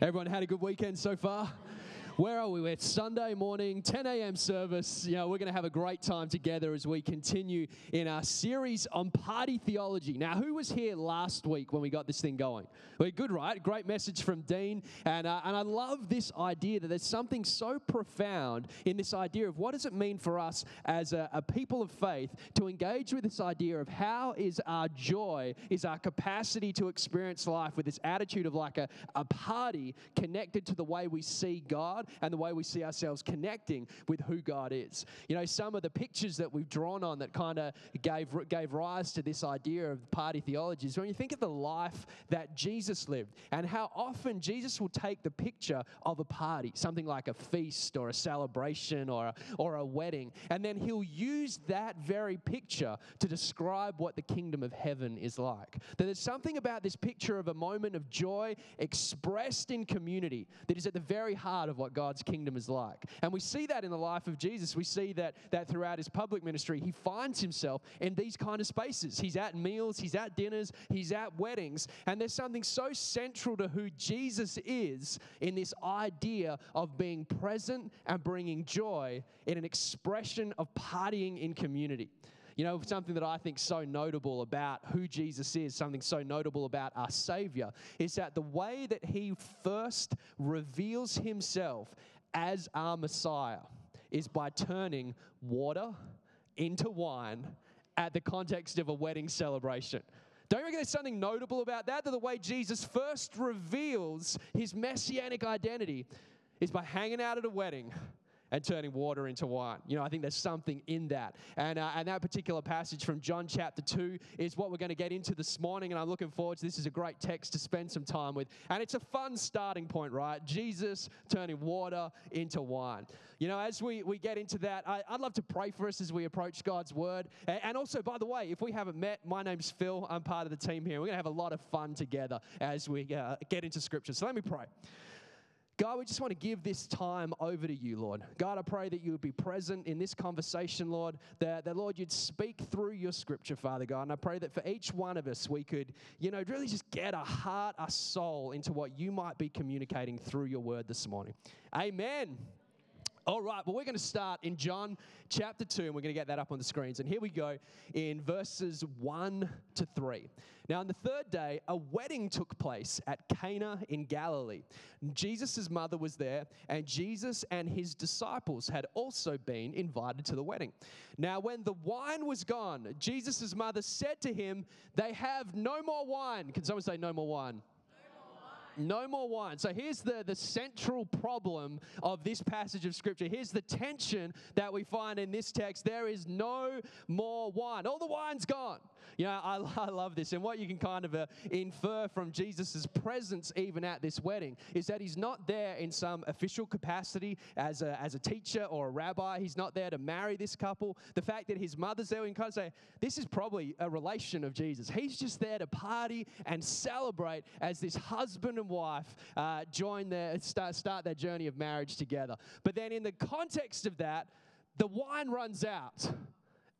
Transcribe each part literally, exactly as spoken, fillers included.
Everyone had a good weekend so far? Where are we? It's Sunday morning, ten a m service. You know, we're going to have a great time together as we continue in our series on party theology. Now, who was here last week when we got this thing going? We're good, right? Great message from Dean. And, uh, and I love this idea that there's something so profound in this idea of what does it mean for us as a, a people of faith to engage with this idea of how is our joy, is our capacity to experience life with this attitude of like a, a party connected to the way we see God and the way we see ourselves connecting with who God is. You know, some of the pictures that we've drawn on that kind of gave gave rise to this idea of party theology is when you think of the life that Jesus lived and how often Jesus will take the picture of a party, something like a feast or a celebration or a, or a wedding, and then he'll use that very picture to describe what the kingdom of heaven is like. That there's something about this picture of a moment of joy expressed in community that is at the very heart of what God God's kingdom is like. And we see that in the life of Jesus. We see that, that throughout his public ministry, he finds himself in these kind of spaces. He's at meals, he's at dinners, he's at weddings, and there's something so central to who Jesus is in this idea of being present and bringing joy in an expression of partying in community. You know, something that I think so notable about who Jesus is, something so notable about our Savior, is that the way that he first reveals himself as our Messiah is by turning water into wine at the context of a wedding celebration. Don't you reckon there's something notable about that? That the way Jesus first reveals his messianic identity is by hanging out at a wedding and turning water into wine. You know, I think there's something in that. And uh, and that particular passage from John chapter two is what we're going to get into this morning, and I'm looking forward to this. Is a great text to spend some time with. And it's a fun starting point, right? Jesus turning water into wine. You know, as we, we get into that, I, I'd love to pray for us as we approach God's Word. And, and also, by the way, if we haven't met, my name's Phil. I'm part of the team here. We're going to have a lot of fun together as we uh, get into Scripture. So let me pray. God, we just want to give this time over to you, Lord. God, I pray that you would be present in this conversation, Lord, that, that, Lord, you'd speak through your Scripture, Father God, and I pray that for each one of us, we could, you know, really just get our heart, our soul into what you might be communicating through your Word this morning. Amen. All right, well, we're going to start in John chapter two, and we're going to get that up on the screens. And here we go in verses one to three. Now, on the third day, a wedding took place at Cana in Galilee. Jesus' mother was there, and Jesus and his disciples had also been invited to the wedding. Now, when the wine was gone, Jesus' mother said to him, "They have no more wine." Can someone say no more wine? No more wine. So here's the, the central problem of this passage of Scripture. Here's the tension that we find in this text. There is no more wine. All the wine's gone. You know, I, I love this. And what you can kind of uh, infer from Jesus' presence even at this wedding is that he's not there in some official capacity as a, as a teacher or a rabbi. He's not there to marry this couple. The fact that his mother's there, we can kind of say, this is probably a relation of Jesus. He's just there to party and celebrate as this husband and wife uh, join their start, start their journey of marriage together. But then in the context of that, the wine runs out.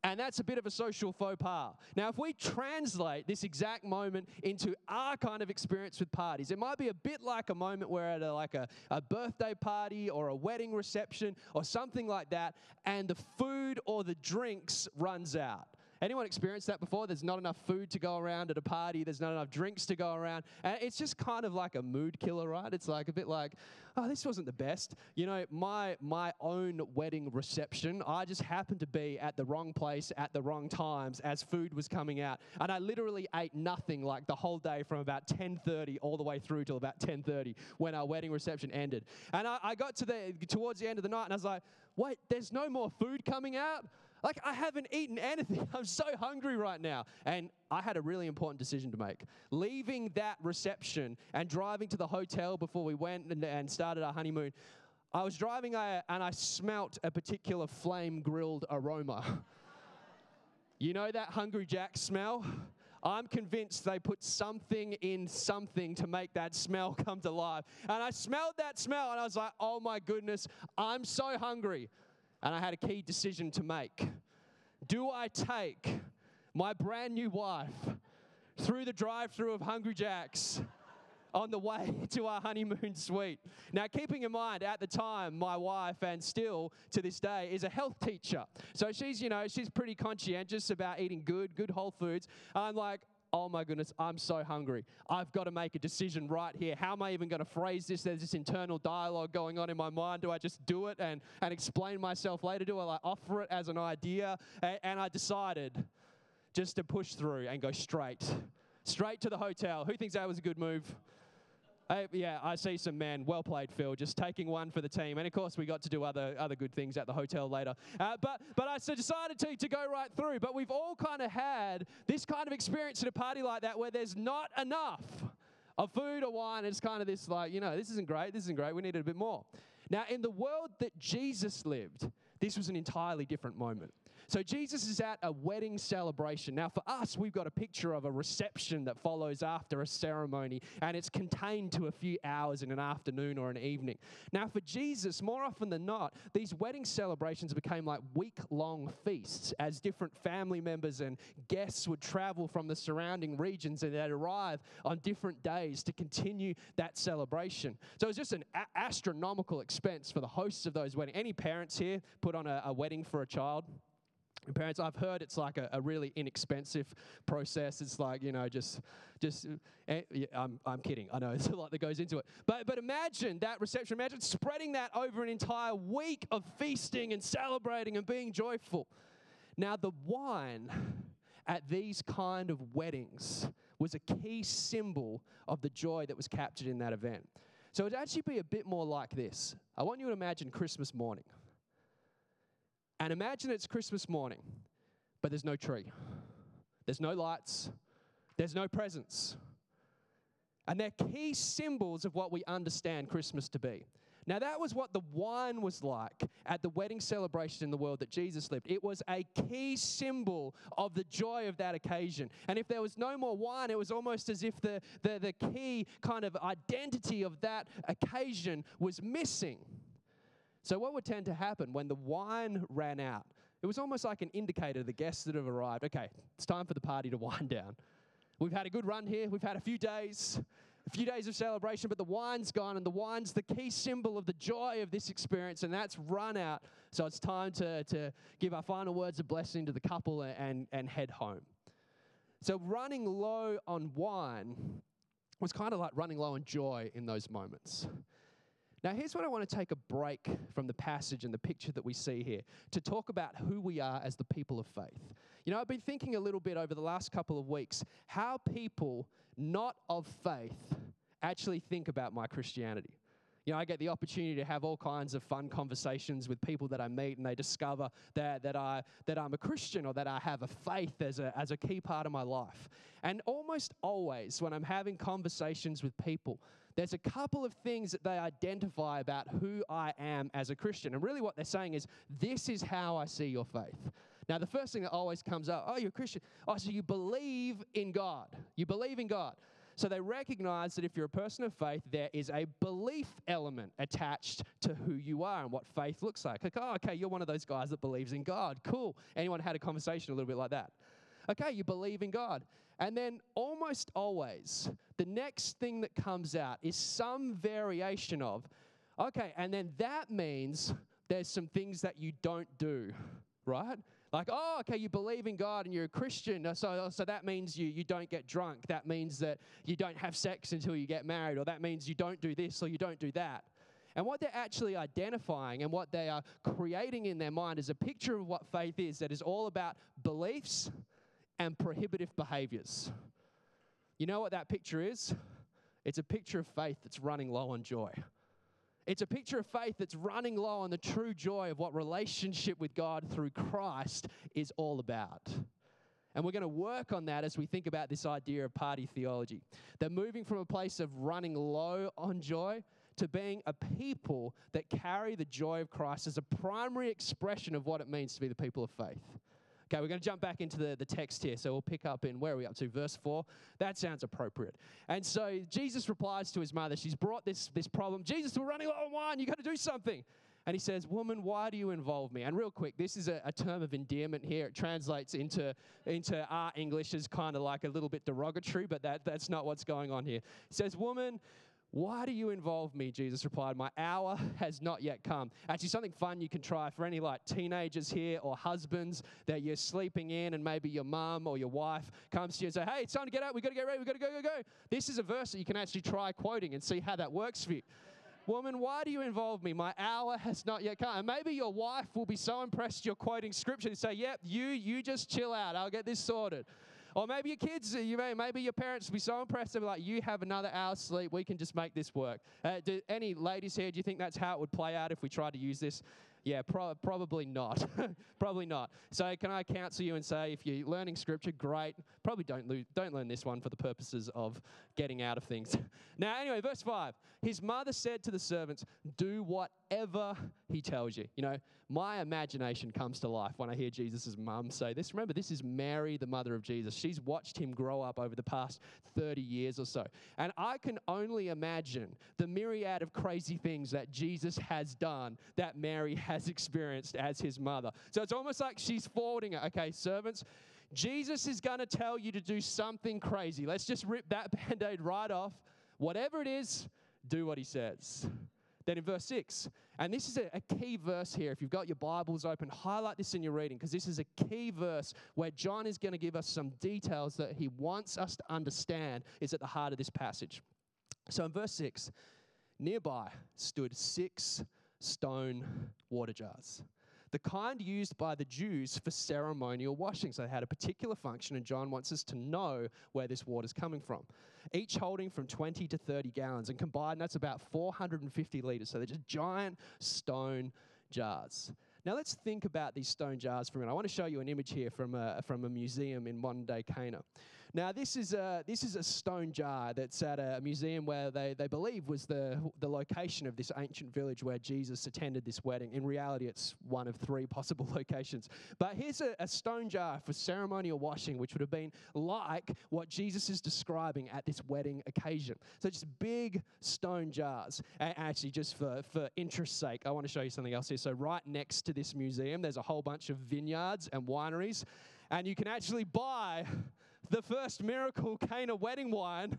And that's a bit of a social faux pas. Now, if we translate this exact moment into our kind of experience with parties, it might be a bit like a moment where at a, like a, a birthday party or a wedding reception or something like that, and the food or the drinks runs out. Anyone experienced that before? There's not enough food to go around at a party. There's not enough drinks to go around. And it's just kind of like a mood killer, right? It's like a bit like, oh, this wasn't the best. You know, my my own wedding reception, I just happened to be at the wrong place at the wrong times as food was coming out. And I literally ate nothing like the whole day from about ten thirty all the way through till about ten thirty when our wedding reception ended. And I, I got to the towards the end of the night and I was like, wait, there's no more food coming out? Like, I haven't eaten anything. I'm so hungry right now. And I had a really important decision to make. Leaving that reception and driving to the hotel before we went and, and started our honeymoon, I was driving I, and I smelt a particular flame-grilled aroma. You know that Hungry Jack smell? I'm convinced they put something in something to make that smell come to life. And I smelled that smell, and I was like, oh, my goodness, I'm so hungry. And I had a key decision to make. Do I take my brand new wife through the drive-thru of Hungry Jack's on the way to our honeymoon suite. Now, keeping in mind, at the time, my wife, and still to this day, is a health teacher. So she's, you know, she's pretty conscientious about eating good, good whole foods. I'm like, oh my goodness, I'm so hungry. I've got to make a decision right here. How am I even going to phrase this? There's this internal dialogue going on in my mind. Do I just do it and, and explain myself later? Do I like offer it as an idea? And, and I decided just to push through and go straight, straight to the hotel. Who thinks that was a good move? I, yeah, I see some men. Well played, Phil, just taking one for the team. And, of course, we got to do other other good things at the hotel later. Uh, but but I decided to, to go right through. But we've all kind of had this kind of experience at a party like that where there's not enough of food or wine. It's kind of this like, you know, this isn't great, this isn't great, we needed a bit more. Now, in the world that Jesus lived, this was an entirely different moment. So Jesus is at a wedding celebration. Now, for us, we've got a picture of a reception that follows after a ceremony, and it's contained to a few hours in an afternoon or an evening. Now, for Jesus, more often than not, these wedding celebrations became like week-long feasts as different family members and guests would travel from the surrounding regions, and they'd arrive on different days to continue that celebration. So it was just an a- astronomical expense for the hosts of those weddings. Any parents here put on a, a wedding for a child? And parents, I've heard it's like a, a really inexpensive process. It's like, you know, just, just. I'm, I'm kidding. I know there's a lot that goes into it. But, but imagine that reception. Imagine spreading that over an entire week of feasting and celebrating and being joyful. Now, the wine at these kind of weddings was a key symbol of the joy that was captured in that event. So it'd actually be a bit more like this. I want you to imagine Christmas morning. And imagine it's Christmas morning, but there's no tree. There's no lights. There's no presents. And they're key symbols of what we understand Christmas to be. Now, that was what the wine was like at the wedding celebration in the world that Jesus lived. It was a key symbol of the joy of that occasion. And if there was no more wine, it was almost as if the, the, the key kind of identity of that occasion was missing. So what would tend to happen when the wine ran out? It was almost like an indicator to the guests that have arrived. Okay, it's time for the party to wind down. We've had a good run here. We've had a few days, a few days of celebration, but the wine's gone, and the wine's the key symbol of the joy of this experience, and that's run out. So it's time to, to give our final words of blessing to the couple and, and head home. So running low on wine was kind of like running low on joy in those moments. Now, here's what I want to take a break from the passage and the picture that we see here to talk about who we are as the people of faith. You know, I've been thinking a little bit over the last couple of weeks how people not of faith actually think about my Christianity. You know, I get the opportunity to have all kinds of fun conversations with people that I meet, and they discover that, that, I, that I'm a Christian or that I have a faith as a, as a key part of my life. And almost always when I'm having conversations with people, there's a couple of things that they identify about who I am as a Christian. And really what they're saying is, this is how I see your faith. Now, the first thing that always comes up, oh, you're a Christian. Oh, so you believe in God. You believe in God. So they recognize that if you're a person of faith, there is a belief element attached to who you are and what faith looks like. Like, oh, okay, you're one of those guys that believes in God. Cool. Anyone had a conversation a little bit like that? Okay, you believe in God. And then almost always, the next thing that comes out is some variation of, okay, and then that means there's some things that you don't do, right? Like, oh, okay, you believe in God and you're a Christian, so, so that means you, you don't get drunk. That means that you don't have sex until you get married, or that means you don't do this or you don't do that. And what they're actually identifying and what they are creating in their mind is a picture of what faith is that is all about beliefs and prohibitive behaviors. You know what that picture is? It's a picture of faith that's running low on joy. It's a picture of faith that's running low on the true joy of what relationship with God through Christ is all about. And we're going to work on that as we think about this idea of party theology. That moving from a place of running low on joy to being a people that carry the joy of Christ as a primary expression of what it means to be the people of faith. Okay, we're going to jump back into the, the text here. So we'll pick up in, where are we up to? verse four. That sounds appropriate. And so Jesus replies to his mother. She's brought this, this problem. Jesus, we're running low on wine. You've got to do something. And he says, "Woman, why do you involve me?" And real quick, this is a, a term of endearment here. It translates into, into our English as kind of like a little bit derogatory, but that, that's not what's going on here. He says, "Woman, why do you involve me?" Jesus replied, "My hour has not yet come." Actually, something fun you can try for any like teenagers here or husbands that you're sleeping in, and maybe your mum or your wife comes to you and say, "Hey, it's time to get up. We've got to get ready. We've got to go, go, go." This is a verse that you can actually try quoting and see how that works for you. "Woman, why do you involve me? My hour has not yet come." And maybe your wife will be so impressed you're quoting scripture and say, "Yep, you you just chill out. I'll get this sorted." Or maybe your kids, you may, maybe your parents will be so impressed they'll be like, "You have another hour's sleep. We can just make this work." Uh, do any ladies here? Do you think that's how it would play out if we tried to use this? Yeah, pro- probably not. Probably not. So can I counsel you and say, if you're learning scripture, great. Probably don't lo- don't learn this one for the purposes of getting out of things. Now, anyway, verse five. "His mother said to the servants, 'Do whatever he tells you.'" You know, my imagination comes to life when I hear Jesus' mum say this. Remember, this is Mary, the mother of Jesus. She's watched him grow up over the past thirty years or so. And I can only imagine the myriad of crazy things that Jesus has done that Mary has experienced as his mother. So it's almost like she's forwarding it. Okay, servants, Jesus is going to tell you to do something crazy. Let's just rip that Band-Aid right off. Whatever it is, do what he says. Then in verse six, and this is a, a key verse here. If you've got your Bibles open, highlight this in your reading, because this is a key verse where John is going to give us some details that he wants us to understand is at the heart of this passage. So in verse six, "Nearby stood six stone water jars, the kind used by the Jews for ceremonial washing." So they had a particular function, and John wants us to know where this water's coming from. "Each holding from twenty to thirty gallons, and combined, that's about four hundred fifty liters. So they're just giant stone jars. Now let's think about these stone jars for a minute. I want to show you an image here from a, from a museum in modern-day Cana. Now this is a, this is a stone jar that's at a museum where they, they believe was the, the location of this ancient village where Jesus attended this wedding. In reality, it's one of three possible locations. But here's a, a stone jar for ceremonial washing, which would have been like what Jesus is describing at this wedding occasion. So just big stone jars. And actually, just for, for interest's sake, I want to show you something else here. So right next to to this museum, there's a whole bunch of vineyards and wineries, and you can actually buy the first miracle Cana wedding wine.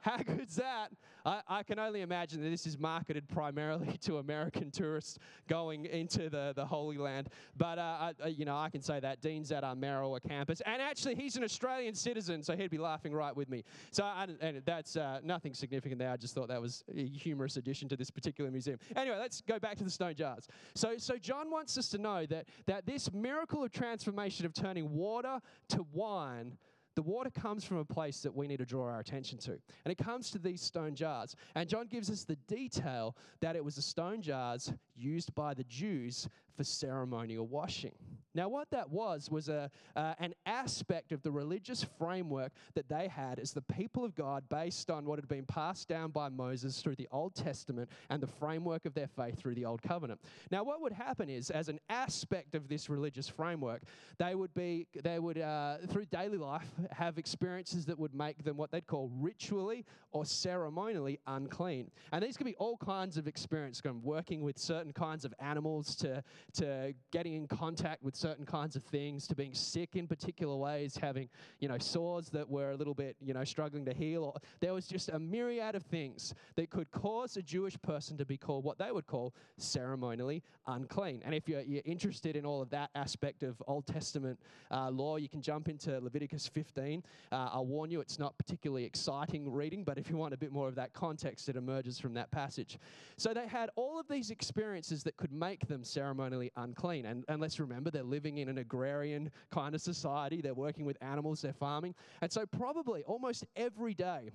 How good's that? I, I can only imagine that this is marketed primarily to American tourists going into the, the Holy Land. But, uh, I, you know, I can say that. Dean's at our Marawa campus. And actually, he's an Australian citizen, so he'd be laughing right with me. So I, and that's uh, nothing significant there. I just thought that was a humorous addition to this particular museum. Anyway, let's go back to the stone jars. So so John wants us to know that, that this miracle of transformation of turning water to wine, the water comes from a place that we need to draw our attention to. And it comes to these stone jars. And John gives us the detail that it was the stone jars used by the Jews for ceremonial washing. Now, what that was was a, uh, an aspect of the religious framework that they had as the people of God, based on what had been passed down by Moses through the Old Testament and the framework of their faith through the Old Covenant. Now, what would happen is, as an aspect of this religious framework, they would be, they would, uh, through daily life, have experiences that would make them what they'd call ritually or ceremonially unclean. And these could be all kinds of experience, from working with certain kinds of animals to, to getting in contact with certain kinds of things, to being sick in particular ways, having, you know, sores that were a little bit, you know, struggling to heal. Or there was just a myriad of things that could cause a Jewish person to be called what they would call ceremonially unclean. And if you're, you're interested in all of that aspect of Old Testament uh, law, you can jump into Leviticus fifteen. Uh, I'll warn you, it's not particularly exciting reading, but if you want a bit more of that context, it emerges from that passage. So they had all of these experiences that could make them ceremonially unclean. And, and let's remember, they're living in an agrarian kind of society. They're working with animals. They're farming. And so probably almost every day,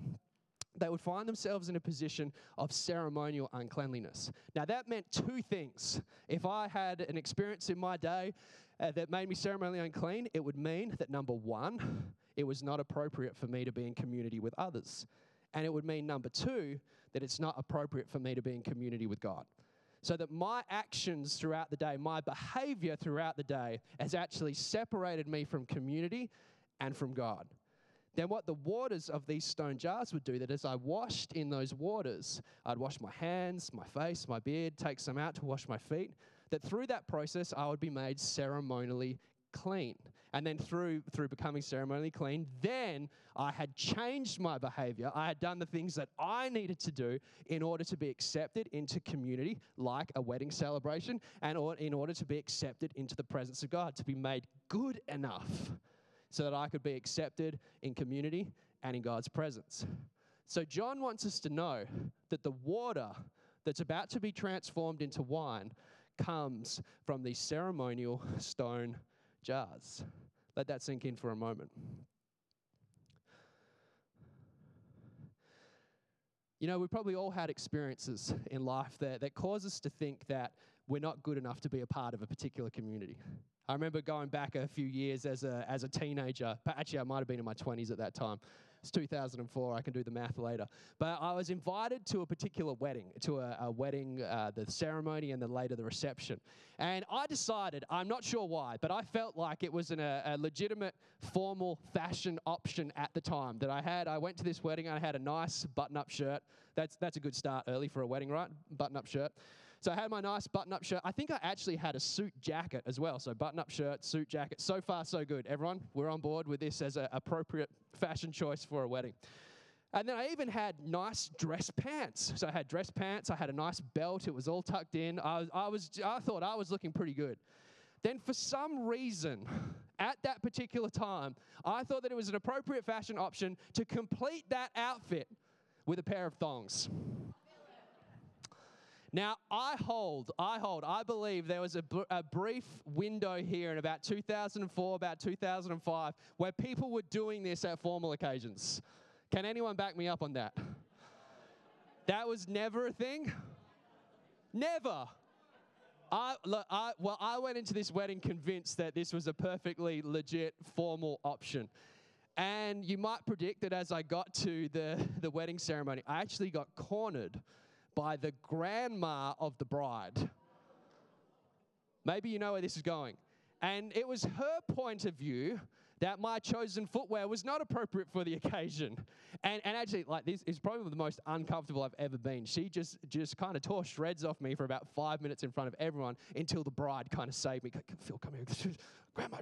they would find themselves in a position of ceremonial uncleanliness. Now, that meant two things. If I had an experience in my day uh, that made me ceremonially unclean, it would mean that, number one, it was not appropriate for me to be in community with others. And it would mean, number two, that it's not appropriate for me to be in community with God. So that my actions throughout the day, my behavior throughout the day, has actually separated me from community and from God. Then what the waters of these stone jars would do, that as I washed in those waters, I'd wash my hands, my face, my beard, take some out to wash my feet, that through that process I would be made ceremonially clean. And then through through becoming ceremonially clean, then I had changed my behavior. I had done the things that I needed to do in order to be accepted into community, like a wedding celebration, and or in order to be accepted into the presence of God, to be made good enough so that I could be accepted in community and in God's presence. So John wants us to know that the water that's about to be transformed into wine comes from these ceremonial stone jars. Let that sink in for a moment. You know, we've probably all had experiences in life that, that cause us to think that we're not good enough to be a part of a particular community. I remember going back a few years as a, as a teenager. Actually, I might have been in my twenties at that time. It's two thousand four. I can do the math later. But I was invited to a particular wedding, to a, a wedding, uh, the ceremony, and then later the reception. And I decided, I'm not sure why, but I felt like it was an, a, a legitimate, formal fashion option at the time that I had. I went to this wedding, and I had a nice button-up shirt. That's, that's a good start early for a wedding, right? Button-up shirt. So I had my nice button-up shirt. I think I actually had a suit jacket as well. So button-up shirt, suit jacket. So far, so good. Everyone, we're on board with this as an appropriate fashion choice for a wedding. And then I even had nice dress pants. So I had dress pants. I had a nice belt. It was all tucked in. I was, I was, I thought I was looking pretty good. Then for some reason, at that particular time, I thought that it was an appropriate fashion option to complete that outfit with a pair of thongs. Now, I hold, I hold, I believe there was a, br a brief window here in about two thousand four, about two thousand five, where people were doing this at formal occasions. Can anyone back me up on that? That was never a thing? Never. I, look, I, well, I went into this wedding convinced that this was a perfectly legit formal option. And you might predict that as I got to the, the wedding ceremony, I actually got cornered by the grandma of the bride. Maybe you know where this is going. And it was her point of view that my chosen footwear was not appropriate for the occasion. And, and actually, like, this is probably the most uncomfortable I've ever been. She just, just kind of tore shreds off me for about five minutes in front of everyone until the bride kind of saved me. Phil, come here. Grandma.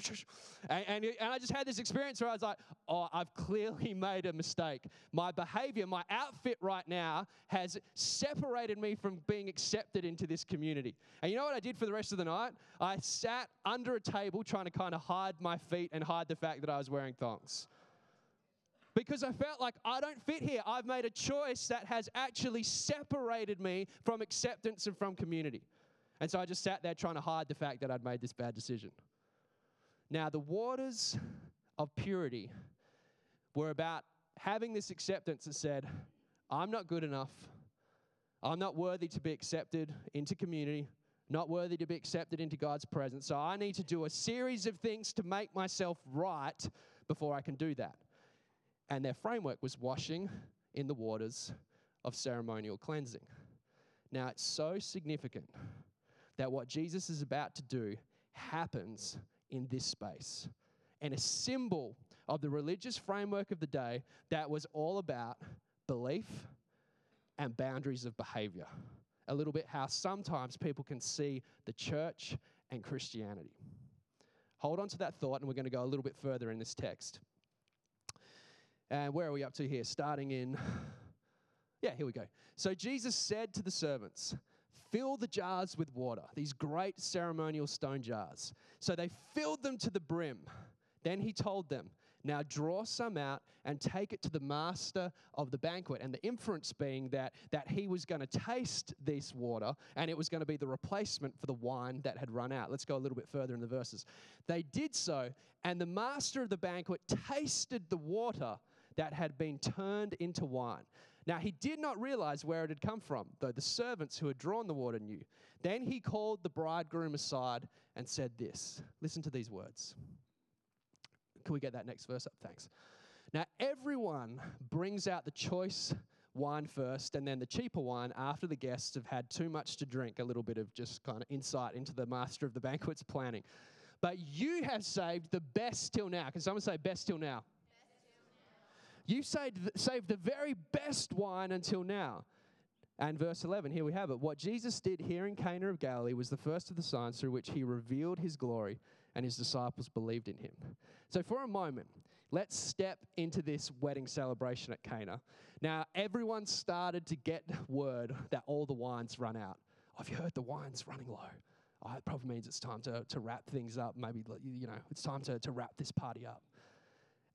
And, and, and I just had this experience where I was like, oh, I've clearly made a mistake. My behavior, my outfit right now has separated me from being accepted into this community. And you know what I did for the rest of the night? I sat under a table trying to kind of hide my feet and hide the fact that I was wearing thongs. Because I felt like I don't fit here. I've made a choice that has actually separated me from acceptance and from community. And so I just sat there trying to hide the fact that I'd made this bad decision. Now, the waters of purity were about having this acceptance that said, I'm not good enough. I'm not worthy to be accepted into community, not worthy to be accepted into God's presence. So I need to do a series of things to make myself right before I can do that. And their framework was washing in the waters of ceremonial cleansing. Now, it's so significant that what Jesus is about to do happens in this space, and a symbol of the religious framework of the day that was all about belief and boundaries of behavior. A little bit how sometimes people can see the church and Christianity. Hold on to that thought, and we're going to go a little bit further in this text. And where are we up to here? Starting in, yeah, here we go. So Jesus said to the servants, fill the jars with water, these great ceremonial stone jars. So they filled them to the brim. Then he told them, now draw some out and take it to the master of the banquet. And the inference being that, that he was going to taste this water, and it was going to be the replacement for the wine that had run out. Let's go a little bit further in the verses. They did so, and the master of the banquet tasted the water that had been turned into wine. Now, he did not realize where it had come from, though the servants who had drawn the water knew. Then he called the bridegroom aside and said this. Listen to these words. Can we get that next verse up? Thanks. Now, everyone brings out the choice wine first and then the cheaper wine after the guests have had too much to drink. A little bit of just kind of insight into the master of the banquet's planning. But you have saved the best till now. Can someone say best till now? Best till now. You saved, saved the very best wine until now. And verse eleven, here we have it. What Jesus did here in Cana of Galilee was the first of the signs through which he revealed his glory, and his disciples believed in him. So for a moment, let's step into this wedding celebration at Cana. Now, everyone started to get word that all the wine's run out. I've heard the wine's running low. Oh, it probably means it's time to, to wrap things up. Maybe, you know, it's time to, to wrap this party up.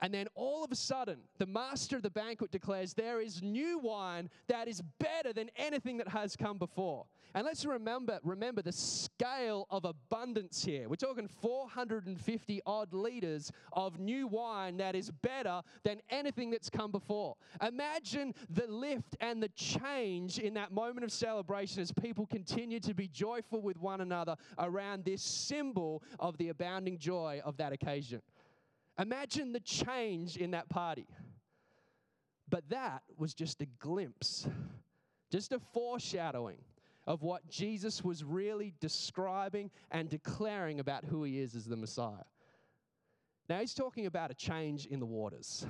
And then all of a sudden, the master of the banquet declares there is new wine that is better than anything that has come before. And let's remember, remember the scale of abundance here. We're talking four hundred fifty odd litres of new wine that is better than anything that's come before. Imagine the lift and the change in that moment of celebration as people continue to be joyful with one another around this symbol of the abounding joy of that occasion. Imagine the change in that party. But that was just a glimpse, just a foreshadowing of what Jesus was really describing and declaring about who he is as the Messiah. Now, he's talking about a change in the waters.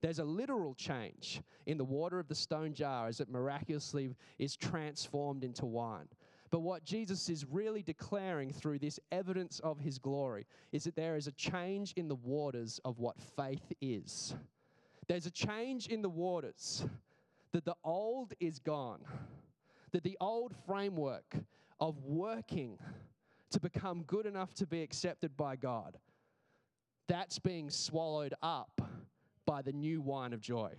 There's a literal change in the water of the stone jar as it miraculously is transformed into wine. But what Jesus is really declaring through this evidence of his glory is that there is a change in the waters of what faith is. There's a change in the waters that the old is gone, that the old framework of working to become good enough to be accepted by God, that's being swallowed up by the new wine of joy.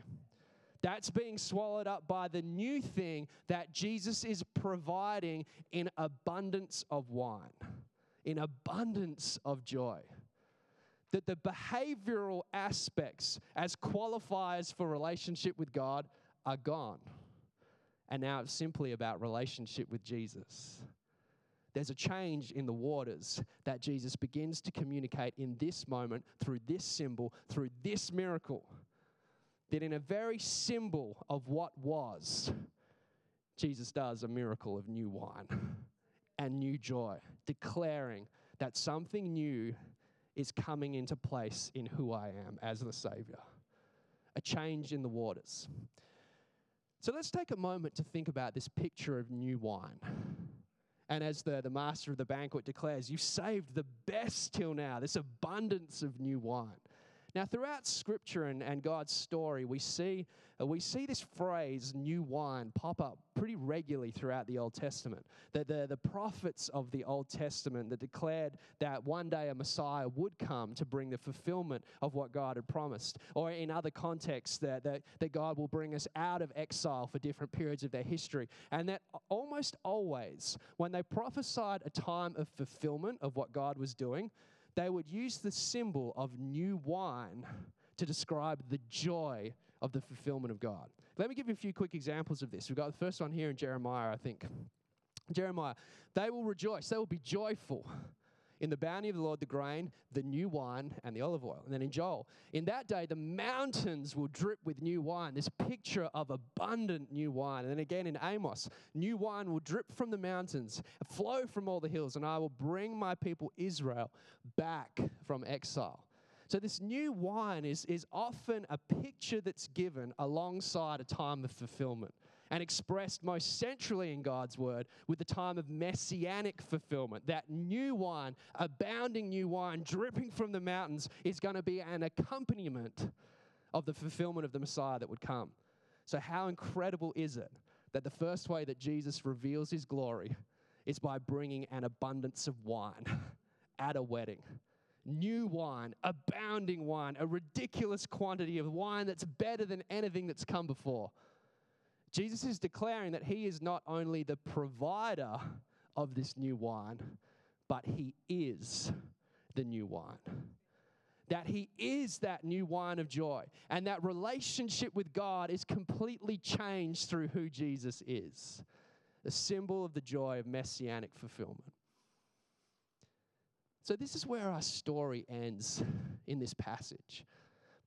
That's being swallowed up by the new thing that Jesus is providing in abundance of wine, in abundance of joy. That the behavioral aspects as qualifiers for relationship with God are gone. And now it's simply about relationship with Jesus. There's a change in the waters that Jesus begins to communicate in this moment, through this symbol, through this miracle. That in a very symbol of what was, Jesus does a miracle of new wine and new joy, declaring that something new is coming into place in who I am as the Savior. A change in the waters. So let's take a moment to think about this picture of new wine. And as the, the master of the banquet declares, you've saved the best till now, this abundance of new wine. Now, throughout Scripture and, and God's story, we see, uh, we see this phrase, new wine, pop up pretty regularly throughout the Old Testament. That the, the prophets of the Old Testament that declared that one day a Messiah would come to bring the fulfillment of what God had promised. Or in other contexts, that, that, that God will bring us out of exile for different periods of their history. And that almost always, when they prophesied a time of fulfillment of what God was doing, they would use the symbol of new wine to describe the joy of the fulfillment of God. Let me give you a few quick examples of this. We've got the first one here in Jeremiah, I think. Jeremiah, they will rejoice, they will be joyful in the bounty of the Lord, the grain, the new wine, and the olive oil. And then in Joel, in that day, the mountains will drip with new wine, this picture of abundant new wine. And then again in Amos, new wine will drip from the mountains, flow from all the hills, and I will bring my people Israel back from exile. So this new wine is, is often a picture that's given alongside a time of fulfillment, and expressed most centrally in God's word with the time of messianic fulfillment. That new wine, abounding new wine, dripping from the mountains, is going to be an accompaniment of the fulfillment of the Messiah that would come. So how incredible is it that the first way that Jesus reveals his glory is by bringing an abundance of wine at a wedding. New wine, abounding wine, a ridiculous quantity of wine that's better than anything that's come before. Jesus is declaring that he is not only the provider of this new wine, but he is the new wine. That he is that new wine of joy, and that relationship with God is completely changed through who Jesus is, the symbol of the joy of messianic fulfillment. So this is where our story ends in this passage.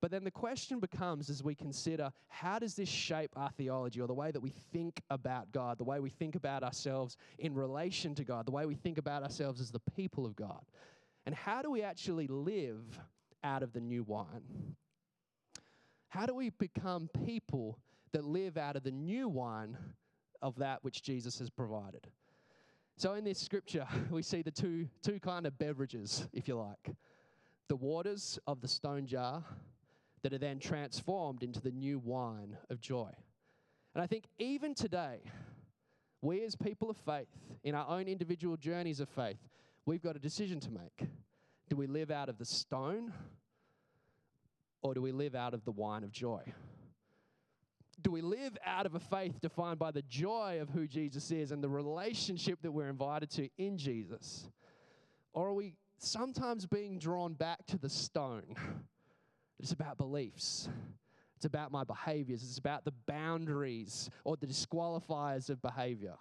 But then the question becomes, as we consider, how does this shape our theology, or the way that we think about God, the way we think about ourselves in relation to God, the way we think about ourselves as the people of God? And how do we actually live out of the new wine? How do we become people that live out of the new wine of that which Jesus has provided? So in this scripture, we see the two, two kind of beverages, if you like. The waters of the stone jar that are then transformed into the new wine of joy. And I think even today, we as people of faith, in our own individual journeys of faith, we've got a decision to make. Do we live out of the stone, or do we live out of the wine of joy? Do we live out of a faith defined by the joy of who Jesus is and the relationship that we're invited to in Jesus? Or are we sometimes being drawn back to the stone? It's about beliefs. It's about my behaviors. It's about the boundaries or the disqualifiers of behavior.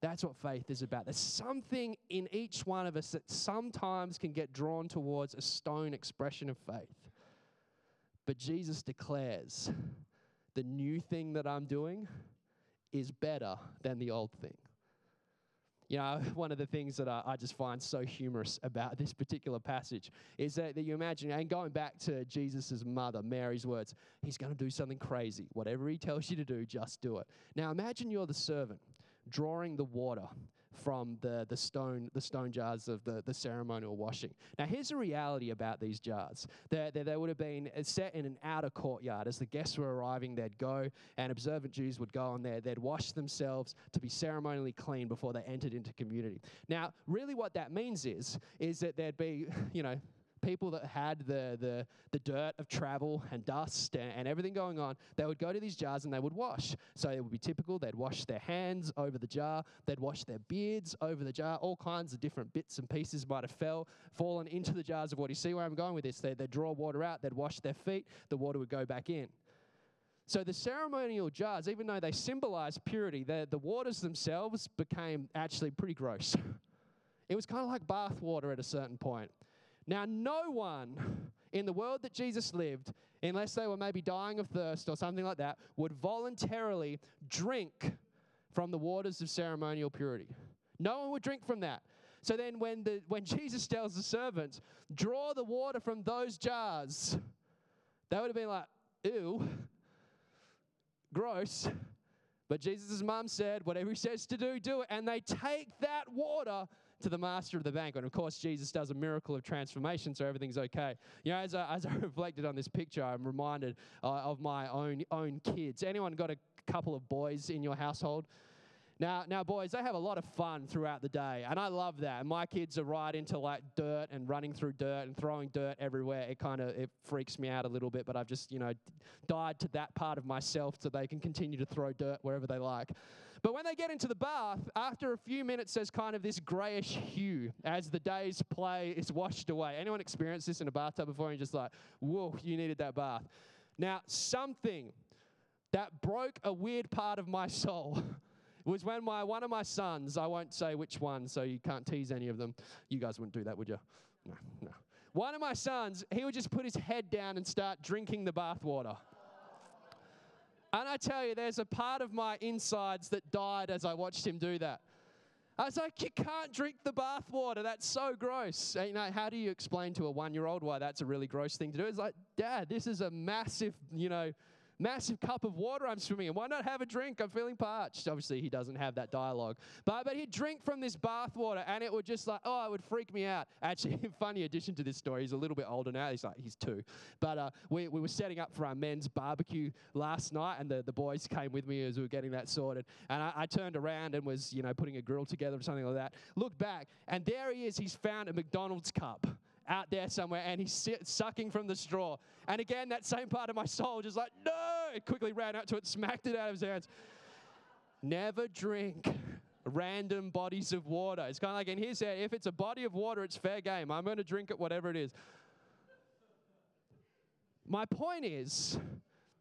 That's what faith is about. There's something in each one of us that sometimes can get drawn towards a stone expression of faith. But Jesus declares, the new thing that I'm doing is better than the old thing. You know, one of the things that I, I just find so humorous about this particular passage is that, that you imagine, and going back to Jesus' mother, Mary's words, he's going to do something crazy. Whatever he tells you to do, just do it. Now imagine you're the servant drawing the water from the, the stone the stone jars of the, the ceremonial washing. Now here's the reality about these jars. They, they, they would have been set in an outer courtyard. As the guests were arriving, they'd go, and observant Jews would go on there. They'd wash themselves to be ceremonially clean before they entered into community. Now really what that means is, is that there'd be, you know, people that had the, the, the dirt of travel and dust and, and everything going on, they would go to these jars and they would wash. So it would be typical. They'd wash their hands over the jar. They'd wash their beards over the jar. All kinds of different bits and pieces might have fell, fallen into the jars of water. You see where I'm going with this? They, they'd draw water out. They'd wash their feet. The water would go back in. So the ceremonial jars, even though they symbolized purity, the, the waters themselves became actually pretty gross. It was kind of like bath water at a certain point. Now, no one in the world that Jesus lived, unless they were maybe dying of thirst or something like that, would voluntarily drink from the waters of ceremonial purity. No one would drink from that. So then when, the, when Jesus tells the servants, draw the water from those jars, they would have been like, ew, gross. But Jesus' mum said, whatever he says to do, do it. And they take that water to the master of the banquet. And of course, Jesus does a miracle of transformation, so everything's okay. You know, as I, as I reflected on this picture, I'm reminded uh, of my own own kids. Anyone got a couple of boys in your household? Now, now, boys, they have a lot of fun throughout the day, and I love that. And my kids are right into like dirt and running through dirt and throwing dirt everywhere. It kind of it freaks me out a little bit, but I've just you know died to that part of myself so they can continue to throw dirt wherever they like. But when they get into the bath, after a few minutes, there's kind of this grayish hue as the day's play is washed away. Anyone experienced this in a bathtub before? And you're just like, whoa, you needed that bath. Now, something that broke a weird part of my soul was when my one of my sons, I won't say which one, so you can't tease any of them. You guys wouldn't do that, would you? No, no. One of my sons, he would just put his head down and start drinking the bathwater. And I tell you, there's a part of my insides that died as I watched him do that. I was like, you can't drink the bathwater. That's so gross. And, you know, how do you explain to a one-year-old why that's a really gross thing to do? It's like, Dad, this is a massive, you know, massive cup of water I'm swimming in. Why not have a drink? I'm feeling parched. Obviously, he doesn't have that dialogue. But, but he'd drink from this bathwater, and it would just like, oh, it would freak me out. Actually, funny addition to this story, he's a little bit older now. He's like, he's two. But uh, we, we were setting up for our men's barbecue last night, and the, the boys came with me as we were getting that sorted. And I, I turned around and was, you know, putting a grill together or something like that. Looked back, and there he is. He's found a McDonald's cup out there somewhere, and he's sucking from the straw. And again, that same part of my soul just like, no! It quickly ran up to it, smacked it out of his hands. Never drink random bodies of water. It's kind of like, and he said, if it's a body of water, it's fair game. I'm going to drink it, whatever it is. My point is,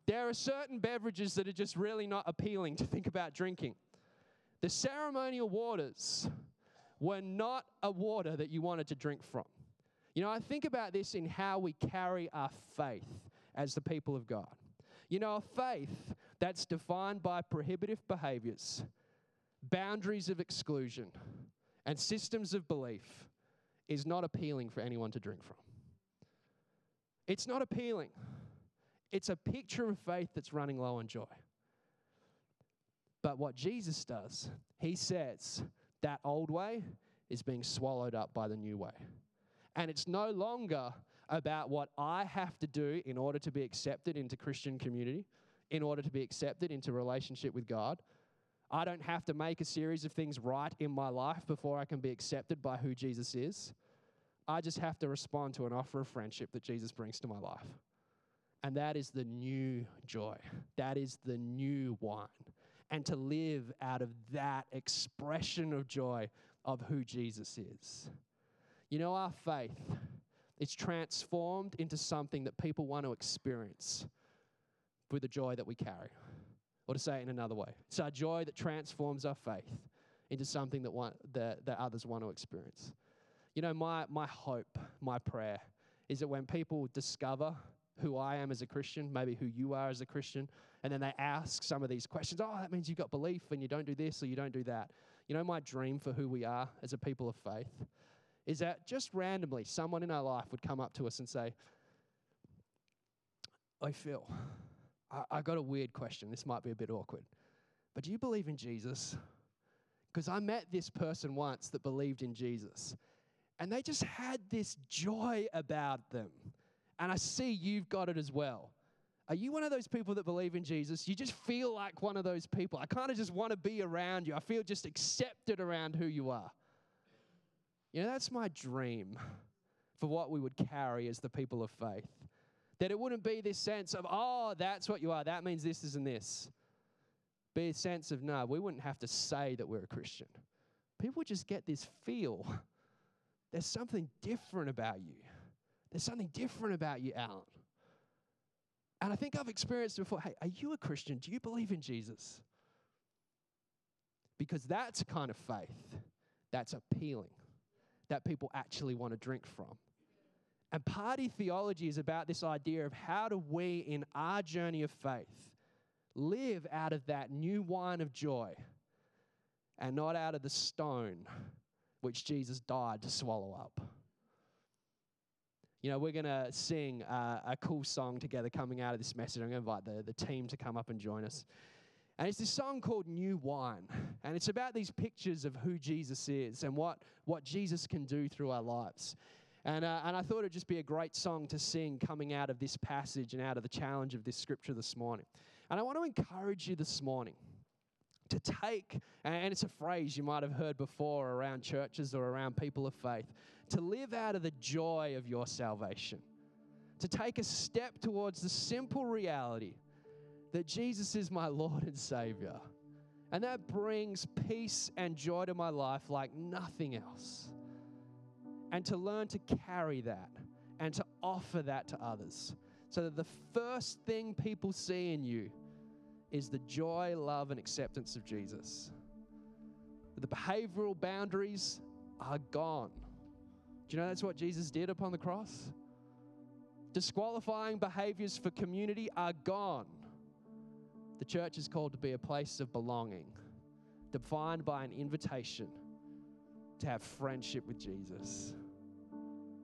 there are certain beverages that are just really not appealing to think about drinking. The ceremonial waters were not a water that you wanted to drink from. You know, I think about this in how we carry our faith as the people of God. You know, a faith that's defined by prohibitive behaviors, boundaries of exclusion, and systems of belief is not appealing for anyone to drink from. It's not appealing. It's a picture of faith that's running low on joy. But what Jesus does, he says that old way is being swallowed up by the new way. And it's no longer about what I have to do in order to be accepted into Christian community, in order to be accepted into relationship with God. I don't have to make a series of things right in my life before I can be accepted by who Jesus is. I just have to respond to an offer of friendship that Jesus brings to my life. And that is the new joy. That is the new wine. And to live out of that expression of joy of who Jesus is. You know, our faith, it's transformed into something that people want to experience with the joy that we carry. Or to say it in another way, it's our joy that transforms our faith into something that, want, that, that others want to experience. You know, my, my hope, my prayer, is that when people discover who I am as a Christian, maybe who you are as a Christian, and then they ask some of these questions, oh, that means you've got belief and you don't do this or you don't do that. You know, my dream for who we are as a people of faith is that just randomly someone in our life would come up to us and say, "Oh, Phil, I, I got a weird question. This might be a bit awkward, but do you believe in Jesus? Because I met this person once that believed in Jesus, and they just had this joy about them. And I see you've got it as well. Are you one of those people that believe in Jesus? You just feel like one of those people. I kind of just want to be around you. I feel just accepted around who you are." You know, that's my dream for what we would carry as the people of faith. That it wouldn't be this sense of, oh, that's what you are. That means this, this, and this. Be a sense of, no, we wouldn't have to say that we're a Christian. People just get this feel. There's something different about you. There's something different about you, Alan. And I think I've experienced before, hey, are you a Christian? Do you believe in Jesus? Because that's kind of faith that's appealing, that people actually want to drink from. And party theology is about this idea of how do we, in our journey of faith, live out of that new wine of joy and not out of the stone which Jesus died to swallow up. You know, we're going to sing uh, a cool song together coming out of this message. I'm going to invite the, the team to come up and join us. And it's this song called New Wine. And it's about these pictures of who Jesus is and what, what Jesus can do through our lives. And, uh, and I thought it would just be a great song to sing coming out of this passage and out of the challenge of this scripture this morning. And I want to encourage you this morning to take, and it's a phrase you might have heard before around churches or around people of faith, to live out of the joy of your salvation, to take a step towards the simple reality that Jesus is my Lord and Savior. And that brings peace and joy to my life like nothing else. And to learn to carry that and to offer that to others so that the first thing people see in you is the joy, love, and acceptance of Jesus. The behavioral boundaries are gone. Do you know that's what Jesus did upon the cross? Disqualifying behaviors for community are gone. The church is called to be a place of belonging, defined by an invitation to have friendship with Jesus.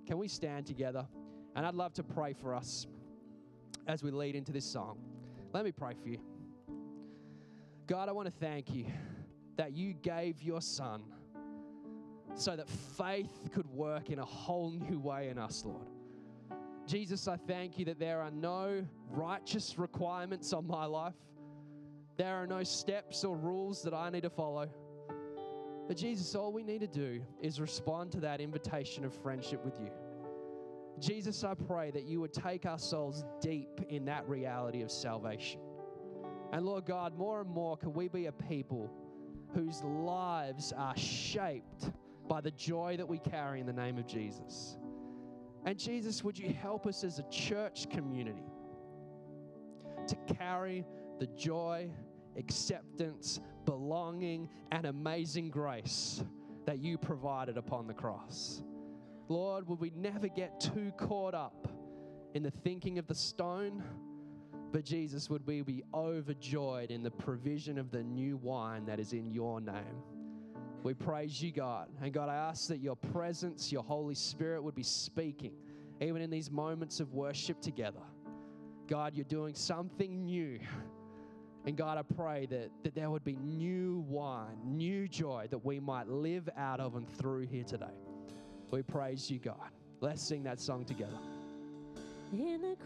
Can we stand together? And I'd love to pray for us as we lead into this song. Let me pray for you. God, I want to thank you that you gave your son so that faith could work in a whole new way in us, Lord. Jesus, I thank you that there are no righteous requirements on my life. There are no steps or rules that I need to follow. But Jesus, all we need to do is respond to that invitation of friendship with you. Jesus, I pray that you would take our souls deep in that reality of salvation. And Lord God, more and more can we be a people whose lives are shaped by the joy that we carry in the name of Jesus. And Jesus, would you help us as a church community to carry the joy, acceptance, belonging, and amazing grace that you provided upon the cross. Lord, would we never get too caught up in the thinking of the stone? But Jesus, would we be overjoyed in the provision of the new wine that is in your name? We praise you, God. And God, I ask that your presence, your Holy Spirit would be speaking, even in these moments of worship together. God, you're doing something new. And God, I pray that, that there would be new wine, new joy that we might live out of and through here today. We praise you, God. Let's sing that song together. In the